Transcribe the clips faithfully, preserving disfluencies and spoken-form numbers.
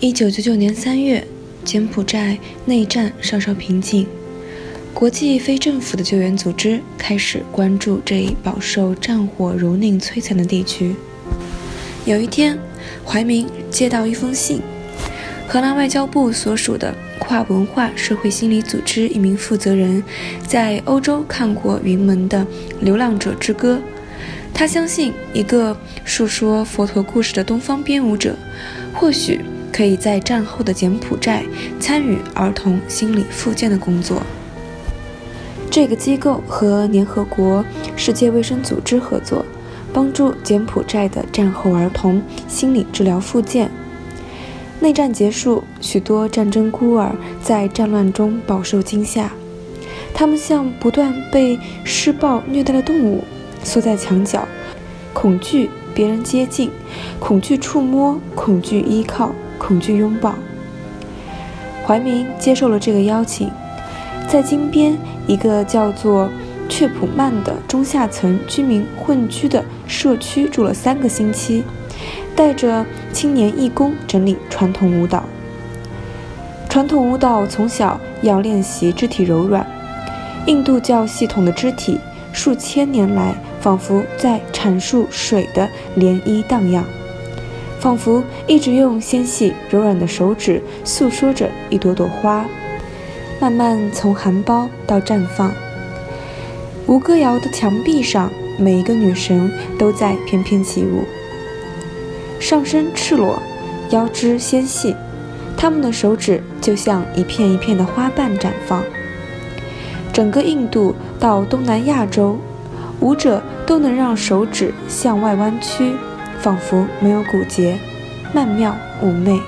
一九九九年三月，柬埔寨内战稍稍平静，国际非政府的救援组织开始关注这一饱受战火蹂躏摧残的地区。有一天，怀民接到一封信，荷兰外交部所属的跨文化社会心理组织一名负责人在欧洲看过云门的《流浪者之歌》，他相信一个述说佛陀故事的东方编舞者，或许可以在战后的柬埔寨参与儿童心理复健的工作。这个机构和联合国世界卫生组织合作，帮助柬埔寨的战后儿童心理治疗复健。内战结束，许多战争孤儿在战乱中饱受惊吓，他们像不断被施暴虐待的动物，缩在墙角，恐惧别人接近，恐惧触摸，恐惧依靠，恐惧拥抱。怀民接受了这个邀请，在金边一个叫做雀普曼的中下层居民混居的社区住了三个星期，带着青年义工整理传统舞蹈。传统舞蹈从小要练习肢体柔软，印度教系统的肢体数千年来仿佛在阐述水的涟漪荡漾，仿佛一直用纤细柔软的手指诉说着一朵朵花，慢慢从含苞到绽放。吴歌谣的墙壁上，每一个女神都在翩翩起舞，上身赤裸，腰肢纤细，她们的手指就像一片一片的花瓣绽放。整个印度到东南亚洲，舞者都能让手指向外弯曲，仿佛没有骨节，曼妙妩媚。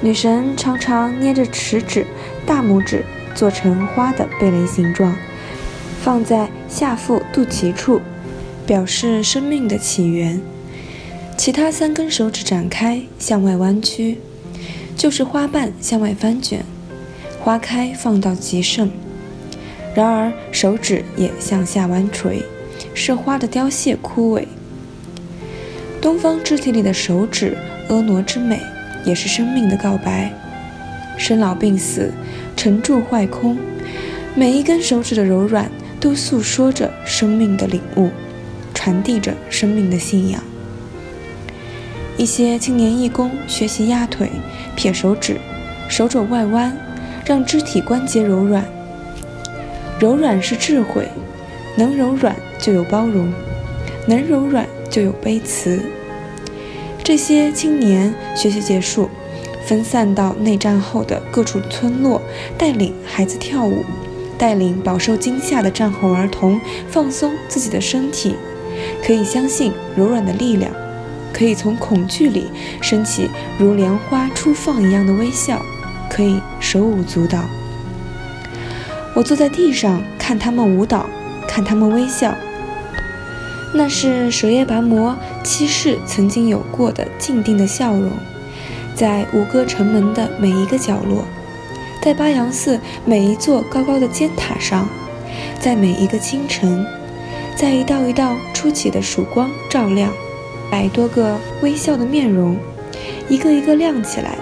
女神常常捏着食指、大拇指做成花的蓓蕾形状，放在下腹肚脐处，表示生命的起源。其他三根手指展开向外弯曲，就是花瓣向外翻卷，花开放到极盛。然而手指也向下弯垂，是花的凋谢枯萎。东方肢体里的手指，婀娜之美，也是生命的告白。生老病死，沉住坏空，每一根手指的柔软都诉说着生命的领悟，传递着生命的信仰。一些青年义工学习压腿、撇手指、手肘外弯，让肢体关节柔软。柔软是智慧，能柔软就有包容，能柔软就有悲慈。这些青年学习结束，分散到内战后的各处村落，带领孩子跳舞，带领饱受惊吓的战后儿童放松自己的身体，可以相信柔软的力量，可以从恐惧里升起如莲花初放一样的微笑，可以手舞足蹈。我坐在地上看他们舞蹈，看他们微笑。那是舍耶跋摩七世曾经有过的静定的笑容，在吴哥城门的每一个角落，在巴扬寺每一座高高的尖塔上，在每一个清晨，在一道一道初起的曙光照亮，百多个微笑的面容，一个一个亮起来，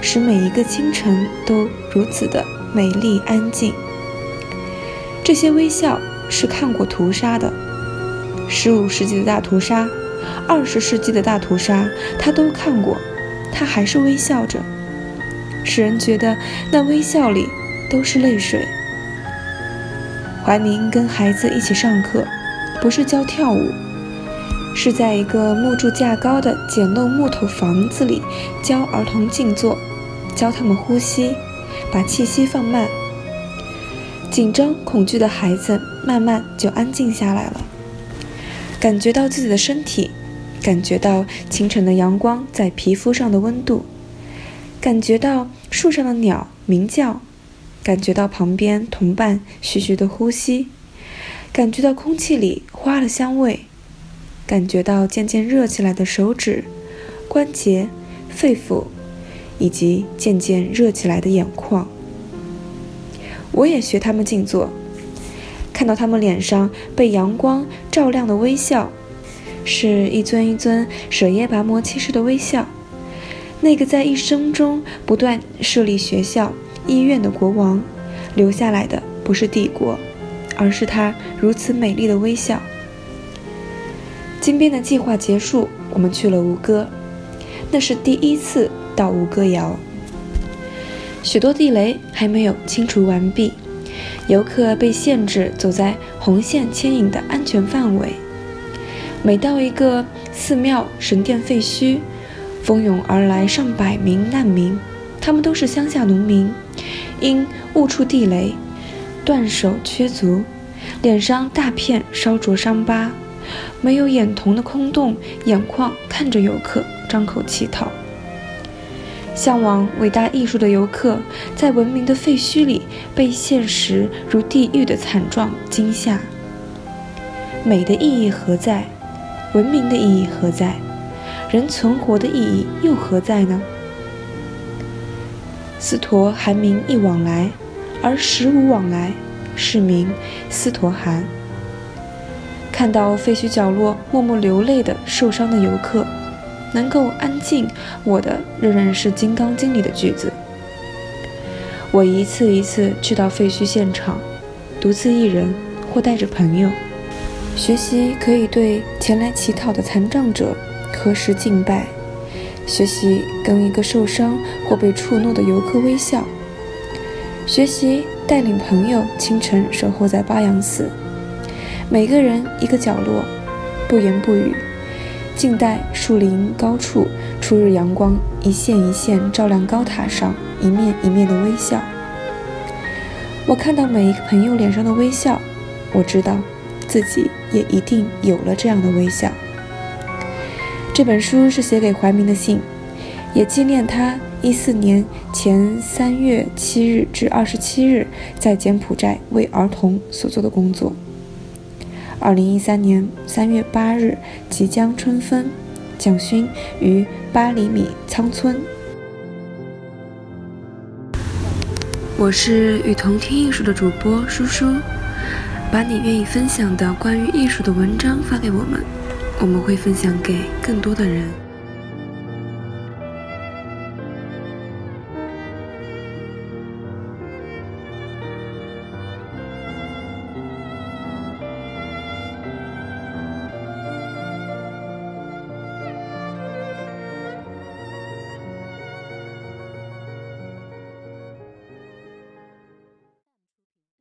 使每一个清晨都如此的美丽安静。这些微笑是看过屠杀的，十五世纪的大屠杀，二十世纪的大屠杀，他都看过，他还是微笑着，使人觉得那微笑里都是泪水。怀民跟孩子一起上课，不是教跳舞，是在一个木柱架高的简陋木头房子里教儿童静坐，教他们呼吸，把气息放慢。紧张恐惧的孩子慢慢就安静下来了。感觉到自己的身体，感觉到清晨的阳光在皮肤上的温度，感觉到树上的鸟鸣叫，感觉到旁边同伴徐徐的呼吸，感觉到空气里花的香味，感觉到渐渐热起来的手指、关节、肺腑，以及渐渐热起来的眼眶。我也学他们静坐，看到他们脸上被阳光照亮的微笑，是一尊一尊舍耶跋摩七世的微笑，那个在一生中不断设立学校、医院的国王，留下来的不是帝国，而是他如此美丽的微笑。金边的计划结束，我们去了吴哥，那是第一次到吴哥窑。许多地雷还没有清除完毕，游客被限制走在红线牵引的安全范围。每到一个寺庙、神殿废墟，蜂拥而来上百名难民，他们都是乡下农民，因误触地雷，断手缺足，脸上大片烧灼伤疤，没有眼瞳的空洞眼眶看着游客，张口乞讨。向往伟大艺术的游客，在文明的废墟里被现实如地狱的惨状惊吓。美的意义何在？文明的意义何在？人存活的意义又何在呢？斯陀含民一往来，而十五往来，是名斯陀含。看到废墟角落默默流泪的受伤的游客，能够安静我的仍然是《金刚经》里的句子。我一次一次去到废墟现场，独自一人或带着朋友，学习可以对前来乞讨的残障者何时敬拜，学习跟一个受伤或被触怒的游客微笑，学习带领朋友清晨守候在巴扬寺，每个人一个角落，不言不语，静待树林高处初日阳光一线一线照亮高塔上一面一面的微笑。我看到每一个朋友脸上的微笑，我知道自己也一定有了这样的微笑。这本书是写给怀民的信，也纪念他一四年前三月七日至二十七日在柬埔寨为儿童所做的工作。二零一三年三月八日即将春分，蒋勋于八厘米仓村。我是与同听艺术的主播舒舒，把你愿意分享的关于艺术的文章发给我们，我们会分享给更多的人。